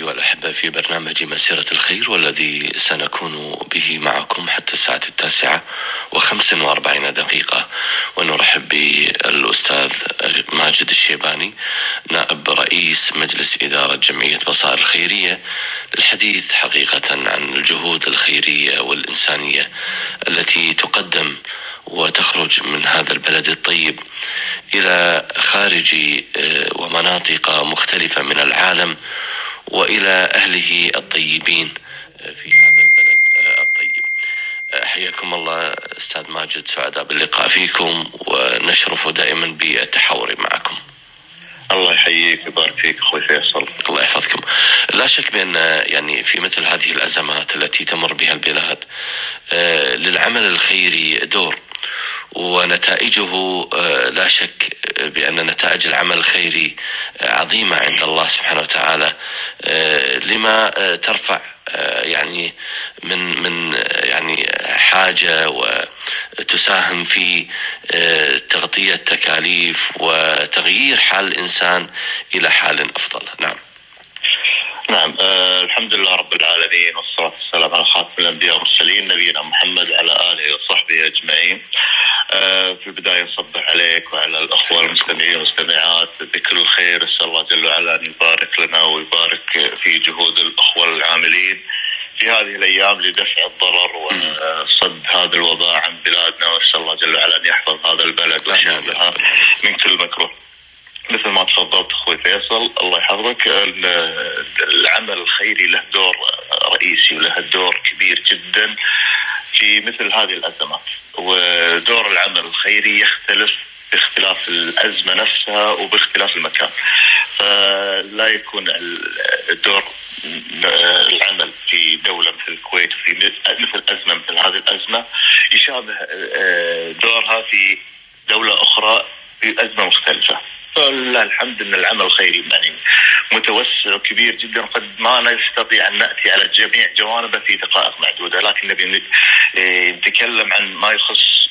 أيها الأحبة في برنامج مسيرة الخير، والذي سنكون به معكم حتى الساعة 9:45، ونرحب بالأستاذ ماجد الشيباني نائب رئيس مجلس إدارة جمعية بصائر الخيرية للحديث حقيقة عن الجهود الخيرية والإنسانية التي تقدم وتخرج من هذا البلد الطيب إلى خارج ومناطق مختلفة من العالم وإلى أهله الطيبين في هذا البلد الطيب. حياكم الله أستاذ ماجد، سعداء باللقاء فيكم ونشرف دائما بالتحاور معكم. الله يحييك ويبارك فيك اخوي فيصل. الله يحفظكم. لا شك بان يعني في مثل هذه الازمات التي تمر بها البلاد للعمل الخيري دور، ونتائجه لا شك بأن نتائج العمل الخيري عظيمة عند الله سبحانه وتعالى، لما ترفع يعني من يعني حاجة وتساهم في تغطية تكاليف وتغيير حال الإنسان إلى حال أفضل. نعم، الحمد لله رب العالمين، والصلاة والسلام على خاتم الأنبياء والمرسلين نبينا محمد وعلى آله وصحبه أجمعين. في البداية نصبح عليك وعلى الأخوة المستمعين والمستمعات بكل الخير، أسأل الله جل وعلا أن يبارك لنا ويبارك في جهود الأخوة العاملين في هذه الأيام لدفع الضرر وصد هذا الوباء عن بلادنا، وأسأل الله جل وعلا أن يحفظ هذا البلد وشعبها من كل مكروه. مثل ما تفضلت اخوي فيصل الله يحفظك، العمل الخيري له دور رئيسي وله دور كبير جدا في مثل هذه الازمات، ودور العمل الخيري يختلف باختلاف الازمه نفسها وباختلاف المكان، فلا يكون الدور العمل في دولة مثل الكويت في مثل ازمه مثل هذه الازمه يشابه دورها في دولة اخرى في ازمه مختلفه. فلله الحمد ان العمل الخيري يعني متوسع وكبير جدا، قد ما نستطيع ان ناتي على جميع جوانبه في دقائق معدوده، لكن نبي نتكلم عن ما يخص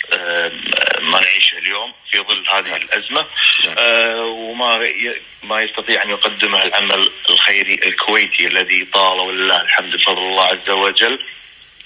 ما نعيشه اليوم في ظل هذه الازمه، وما يستطيع ان يقدمه العمل الخيري الكويتي الذي طال ولله الحمد بفضل الله عز وجل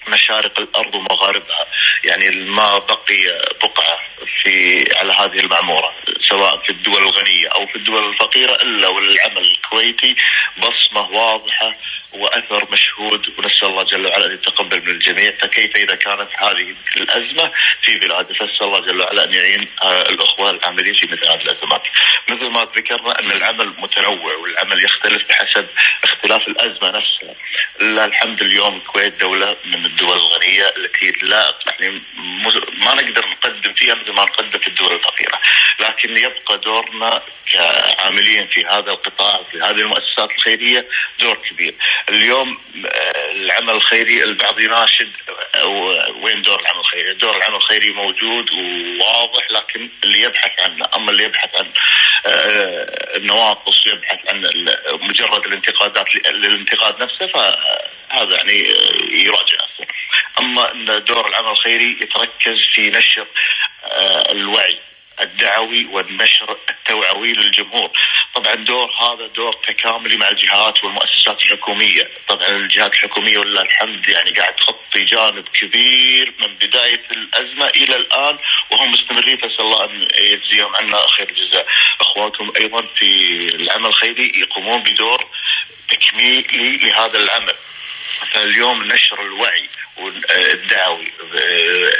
مشارق الأرض ومغاربها، يعني ما بقي بقعة في على هذه المعمورة سواء في الدول الغنية أو في الدول الفقيرة إلا والعمل الكويتي بصمة واضحة وأثر مشهود، ونسأل الله جل وعلا أن يتقبل من الجميع، فكيف إذا كانت هذه الأزمة في بلاده، فأسأل الله جل وعلا أن يعين الأخوة العاملين في مثل هذه الأزمات. مثل ما ذكرنا أن العمل متنوع والعمل يختلف بحسب اختلاف الأزمة نفسها. لله الحمد اليوم الكويت دولة من الدول الغنية التي لا يعني ما نقدر نقدم فيها مثل ما نقدم في الدول الفقيرة، لكن يبقى دورنا كعاملين في هذا القطاع في هذه المؤسسات الخيرية دور كبير. اليوم العمل الخيري البعض يناشد وين دور العمل الخيري؟ دور العمل الخيري موجود وواضح، لكن اللي يبحث عنه، أما اللي يبحث عن النواقص يبحث عن مجرد الانتقادات للانتقاد نفسه فهذا يعني يراجع نفسه. أما أن دور العمل الخيري يتركز في نشر الوعي الدعوي والنشر التوعوي للجمهور. طبعا دور هذا دور تكاملي مع الجهات والمؤسسات الحكومية. طبعا الجهات الحكومية ولله الحمد يعني قاعد تغطي جانب كبير من بداية الأزمة إلى الآن وهم مستمرين، فأسأل الله أن يجزيهم عنا خير الجزاء. أخواتهم أيضا في العمل الخيري يقومون بدور تكميلي لهذا العمل، فاليوم نشر الوعي والدعوي.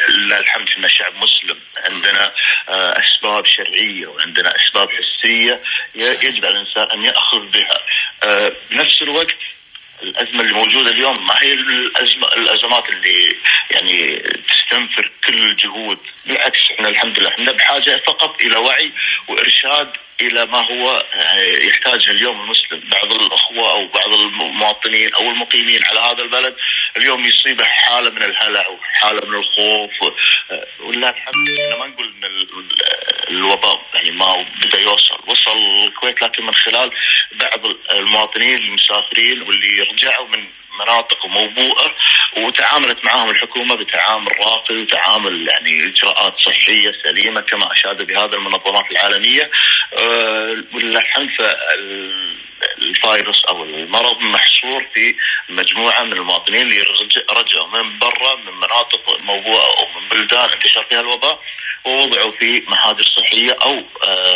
لله الحمد ان شعب مسلم عندنا اسباب شرعيه وعندنا اسباب حسيه يجب على الانسان ان ياخذ بها. بنفس الوقت الازمه اللي موجوده اليوم ما هي الازمات اللي يعني تستنفر كل الجهود، بالعكس احنا الحمد لله احنا بحاجه فقط الى وعي وارشاد إلى ما هو يحتاجه اليوم المسلم. بعض الأخوة أو بعض المواطنين أو المقيمين على هذا البلد اليوم يصيبه حالة من الهلع وحالة من الخوف، والله الحمد لله ما نقول أن الوباء يعني ما بدأ وصل الكويت، لكن من خلال بعض المواطنين المسافرين واللي يرجعوا من مناطق موبوءة وتعاملت معهم الحكومة بتعامل راقي وتعامل يعني إجراءات صحية سليمة كما أشاد بهذا المنظمات العالمية. ولله الحمد الفيروس أو المرض محصور في مجموعة من المواطنين اللي رجعوا من برا من مناطق موبوءة أو من بلدان انتشر فيها الوباء ووضعوا في محاجر صحية أو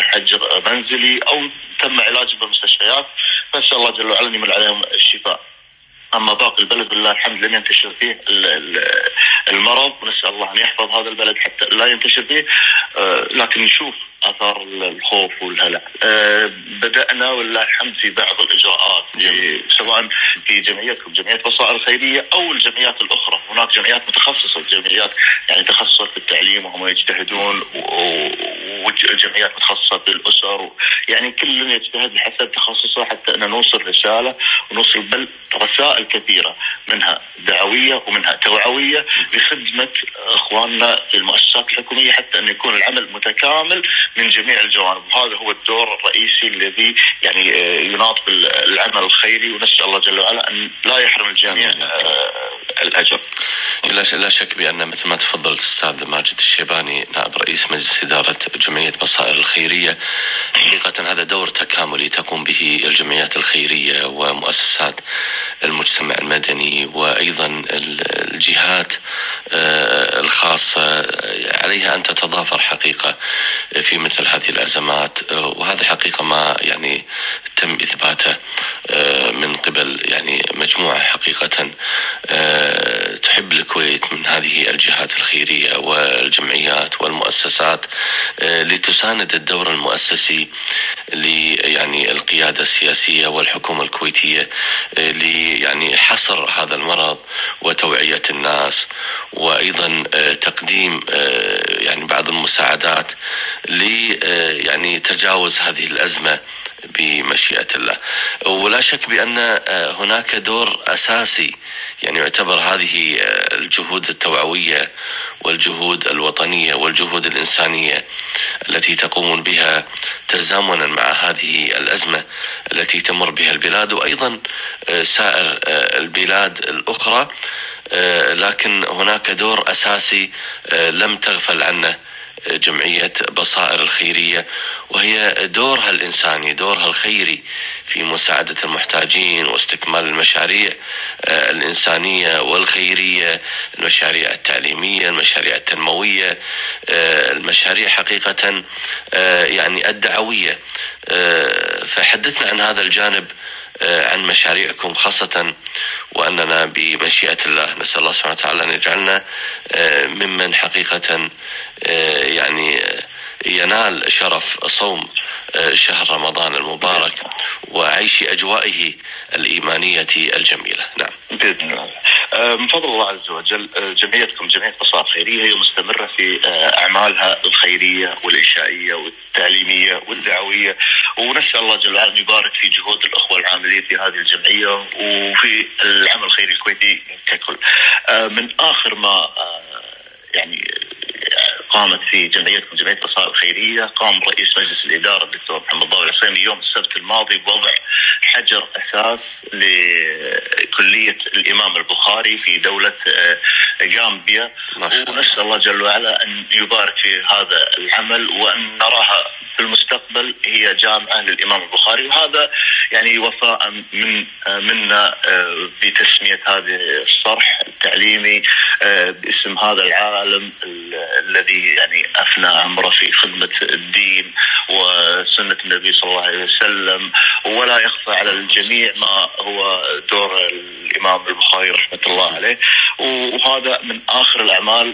حجر منزلي أو تم علاجهم بالمستشفيات، فنسأل الله جل وعلا أن يمن عليهم الشفاء. أما باقي البلد بالله الحمد لن ينتشر فيه المرض، ونسأل الله أن يحفظ هذا البلد حتى لا ينتشر فيه، لكن نشوف أثار الخوف والهلع. بدأنا والله الحمد في بعض الإجراءات سواء في جمعيتكم جمعية بصائر الخيرية أو الجمعيات الأخرى، هناك جمعيات متخصصة، جمعيات يعني تخصصة في التعليم وهم يجتهدون، وجمعيات متخصصة في الأسر، يعني كل يجتهد بحسب تخصصه حتى أن نوصل رسالة ونوصل بل رسائل كثيرة منها دعوية ومنها توعوية لخدمة إخواننا في المؤسسات الحكومية حتى أن يكون العمل متكامل من جميع الجوانب، وهذا هو الدور الرئيسي الذي يعني يناط بالعمل الخيري، ونسأل الله جل وعلا أن لا يحرم الجميع الأجر. لا شك بأن مثل ما تفضل الأستاذ ماجد الشيباني نائب رئيس مجلس إدارة جمعية بصائر الخيرية، حقيقة هذا دور تكاملي تقوم به الجمعيات الخيرية ومؤسسات المجتمع المدني وأيضا الجهات الخاصة، عليها أن تتضافر حقيقة في مثل هذه الأزمات، وهذا حقيقة ما يعني تم إثباته من قبل يعني مجموعة حقيقة تحب الكويت من هذه الجهات الخيرية والجمعيات والمؤسسات لتساند الدور المؤسسي يعني القيادة السياسية والحكومة الكويتية يعني حصر هذا المرض وتوعية الناس، وأيضا تقديم يعني بعض المساعدات يعني تجاوز هذه الأزمة بمشيئة الله. ولا شك بأن هناك دور أساسي يعني يعتبر هذه الجهود التوعوية والجهود الوطنية والجهود الإنسانية التي تقوم بها تزامنا مع هذه الأزمة التي تمر بها البلاد وأيضا سائر البلاد الأخرى، لكن هناك دور أساسي لم تغفل عنه جمعية بصائر الخيرية، وهي دورها الإنساني دورها الخيري في مساعدة المحتاجين واستكمال المشاريع الإنسانية والخيرية، المشاريع التعليمية، المشاريع التنموية، المشاريع حقيقة يعني الدعوية. فحدثنا عن هذا الجانب عن مشاريعكم خاصة، وأننا بمشيئة الله نسأل الله سبحانه وتعالى أن يجعلنا ممن حقيقة يعني ينال شرف صوم شهر رمضان المبارك وعيش أجوائه الإيمانية الجميلة. نعم بإذن الله. من فضل الله عز وجل جمعيتكم جمعية بصائر الخيرية هي مستمرة في أعمالها الخيرية والإنشائية والتعليمية والدعوية، ونسأل الله جل وعلا يبارك في جهود الأخوة العاملين في هذه الجمعية وفي العمل الخيري الكويتي ككل. من آخر ما يعني قامت في جمعيتكم جمعية بصائر الخيرية قام رئيس مجلس الإدارة الدكتور أحمد الله العسيني يوم السبت الماضي بوضع حجر أساس لكلية الإمام البخاري في دولة جامبيا، ونسأل الله جل وعلا أن يبارك في هذا العمل وأن نراها في المستقبل هي جامعة للإمام البخاري، وهذا يعني وفاء منا بتسمية هذا الصرح التعليمي باسم هذا العالم الذي يعني أفنى عمره في خدمة الدين وسنة النبي صلى الله عليه وسلم، ولا يخفى على الجميع ما هو دور الإمام البخاري رحمة الله عليه، وهذا من آخر الأعمال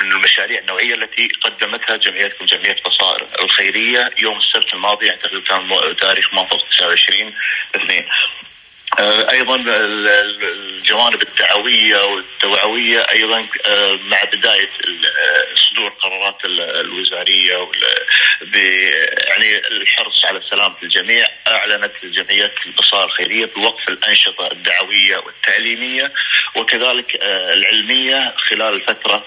من المشاريع النوعية التي قدمتها جمعيتكم جمعية بصائر الخيرية يوم السبت الماضي، اعتقد كان تاريخ موافق 29/2. أيضا الجوانب الدعوية والتوعوية أيضا مع بداية صدور قرارات الوزارية يعني الحرص على سلامة الجميع، أعلنت جمعية بصائر الخيرية بوقف الأنشطة الدعوية والتعليمية وكذلك العلمية خلال الفترة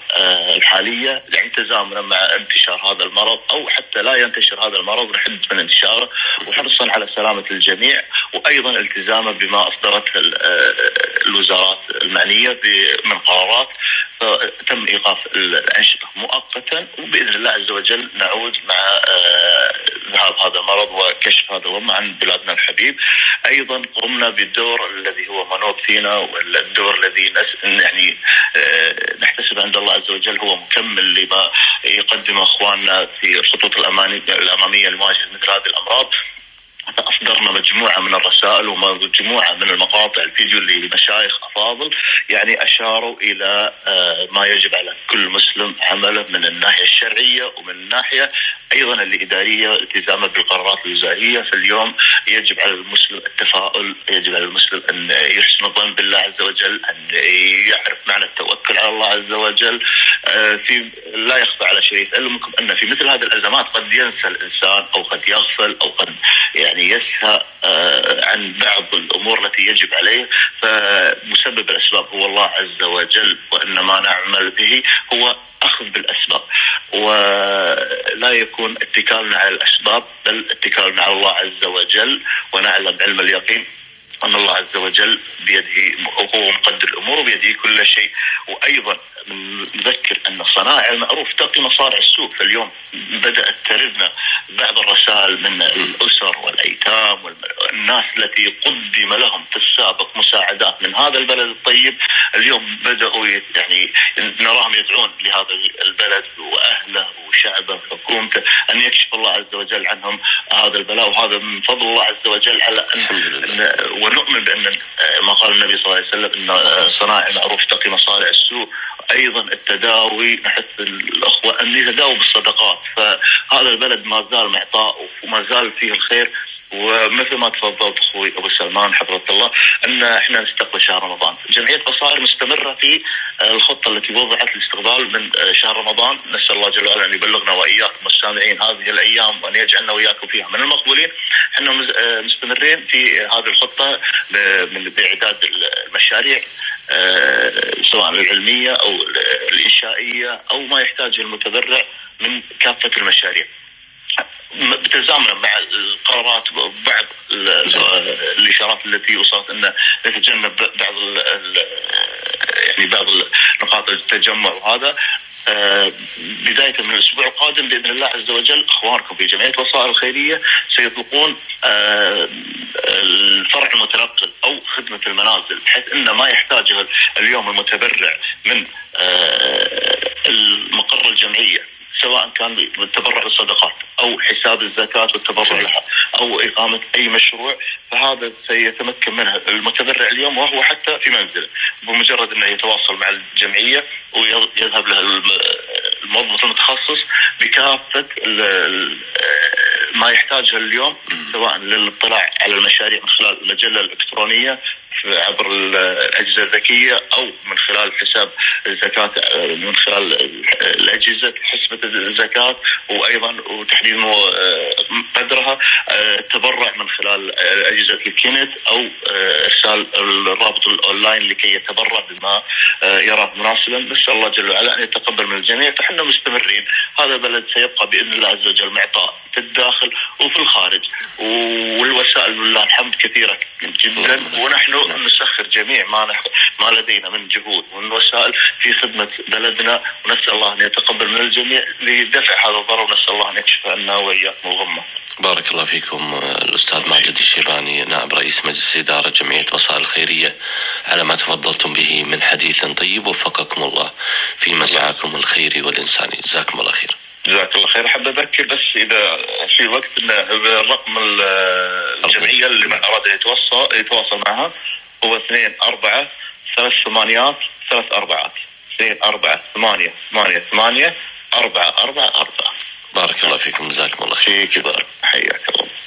الحالية، يعني تزامنا مع انتشار هذا المرض أو حتى لا ينتشر هذا المرض ونحد من انتشاره، وحرصا على سلامة الجميع، وأيضا التزاما بما أصدرت الوزارات المعنية من قرارات، تم إيقاف الأنشطة مؤقتا، وبإذن الله عز وجل نعود مع ذهاب هذا المرض وكشف هذا الوباء عن بلادنا الحبيب. أيضا قمنا بالدور الذي هو منوط فينا، والدور الذي يعني نحتسب عند الله عز وجل هو مكمل لما يقدم أخواننا في الخطوط الأمامية المواجهة مثل هذه الأمراض. أصدرنا مجموعة من الرسائل ومجموعة من المقاطع الفيديو لمشايخ أفاضل يعني أشاروا إلى ما يجب على كل مسلم عمله من الناحية الشرعية ومن الناحية أيضا الإدارية التزاما بالقرارات الوزارية. فاليوم يجب على المسلم التفاؤل، يجب على المسلم أن يحسن الظن بالله عز وجل، أن يعرف معنى التوكل على الله عز وجل، في لا يخفى على شيء علمكم أن في مثل هذه الأزمات قد ينسى الإنسان أو قد يغفل أو قد يعني يسهى عن بعض الأمور التي يجب عليه. فمسبب الأسباب هو الله عز وجل، وأن ما نعمل به هو أخذ بالأسباب، ولا يكون اتكالنا على الأسباب بل اتكالنا على الله عز وجل، ونعلم علم اليقين أن الله عز وجل بيده هو مقدر الأمور وبيده كل شيء. وأيضا نذكر أن صناعة المعروف تقي مصارع السوق. فاليوم بدأت تردنا بعض الرسائل من الأسر والأيتام والناس التي قدم لهم في السابق مساعدات من هذا البلد الطيب، اليوم بدأوا يعني نراهم يدعون لهذا البلد وأهله وشعبه وحكومته أن يكشف الله عز وجل عنهم هذا البلاء، وهذا من فضل الله عز وجل على أن ونؤمن بأن ما قال النبي صلى الله عليه وسلم أن صناعة المعروف تقي مصارع السوء. أيضا التداوي، نحث الأخوة أن يتداووا بالصدقات، فهذا البلد ما زال معطاء وما زال فيه الخير. ومثل ما تفضلت أخوي أبو سلمان حفظه الله أن إحنا نستقبل شهر رمضان، جمعية بصائر مستمرة في الخطة التي وضعت للاستقبال من شهر رمضان. نسأل الله جل وعلا أن يبلغنا وإياكم والسامعين هذه الأيام وأن يجعلنا وإياكم فيها من المقبولين. إحنا مستمرين في هذه الخطة من بإعداد المشاريع سواء العلمية أو الإنشائية أو ما يحتاجه المتبرع من كافة المشاريع، بتزامنا مع القرارات وبعض الإشارات التي وصلت أن نتجنب بعض يعني بعض نقاط التجمع. وهذا بداية من الأسبوع القادم بإذن الله عز وجل أخوانكم في جمعية بصائر الخيرية سيطلقون الفرع المتنقل أو خدمة المنازل، بحيث أن ما يحتاجه اليوم المتبرع من المقر الجمعية سواء كان بالتبرع للصدقات أو حساب الزكاة والتبرع لها أو إقامة أي مشروع، فهذا سيتمكن منه المتبرع اليوم وهو حتى في منزله، بمجرد أنه يتواصل مع الجمعية ويذهب لها الموظف المتخصص بكافة ما يحتاجه اليوم، سواء للاطلاع على المشاريع من خلال المجلة الإلكترونية عبر الأجهزة الذكية أو من خلال حساب الزكاة من خلال الأجهزة حسبة الزكاة وأيضا وتحديد قدرها، التبرع من خلال أجهزة الكينت أو إرسال الرابط الأونلاين لكي يتبرع بما يراه مناسبا. نسأل الله جل وعلا أن يتقبل من الجميع. فحنا مستمرين، هذا البلد سيبقى بإذن الله عز وجل معطاء في الداخل وفي الخارج، والوسائل لله الحمد كثيرة جدا، ونحن نسخر جميع ما لدينا من جهود ومن وسائل في خدمة بلدنا، ونسأل الله أن يتقبل من الجميع لدفع هذا الضرر، ونسأل الله أن يكشف عنا وإياكم الغمة. بارك الله فيكم الأستاذ ماجد الشيباني نائب رئيس مجلس إدارة جمعية بصائر الخيرية على ما تفضلتم به من حديث طيب، وفقكم الله في مسعاكم الخيري والإنساني. جزاكم الله خير. جزاك الله خير. حابب أذكر بس إذا في وقت أن رقم الجمعية اللي من أراد يتواصل معها هو 24 3 8 3 4 24 8 8 8 4 4 4. بارك الله فيكم، جزاكم الله خير. حياك الله.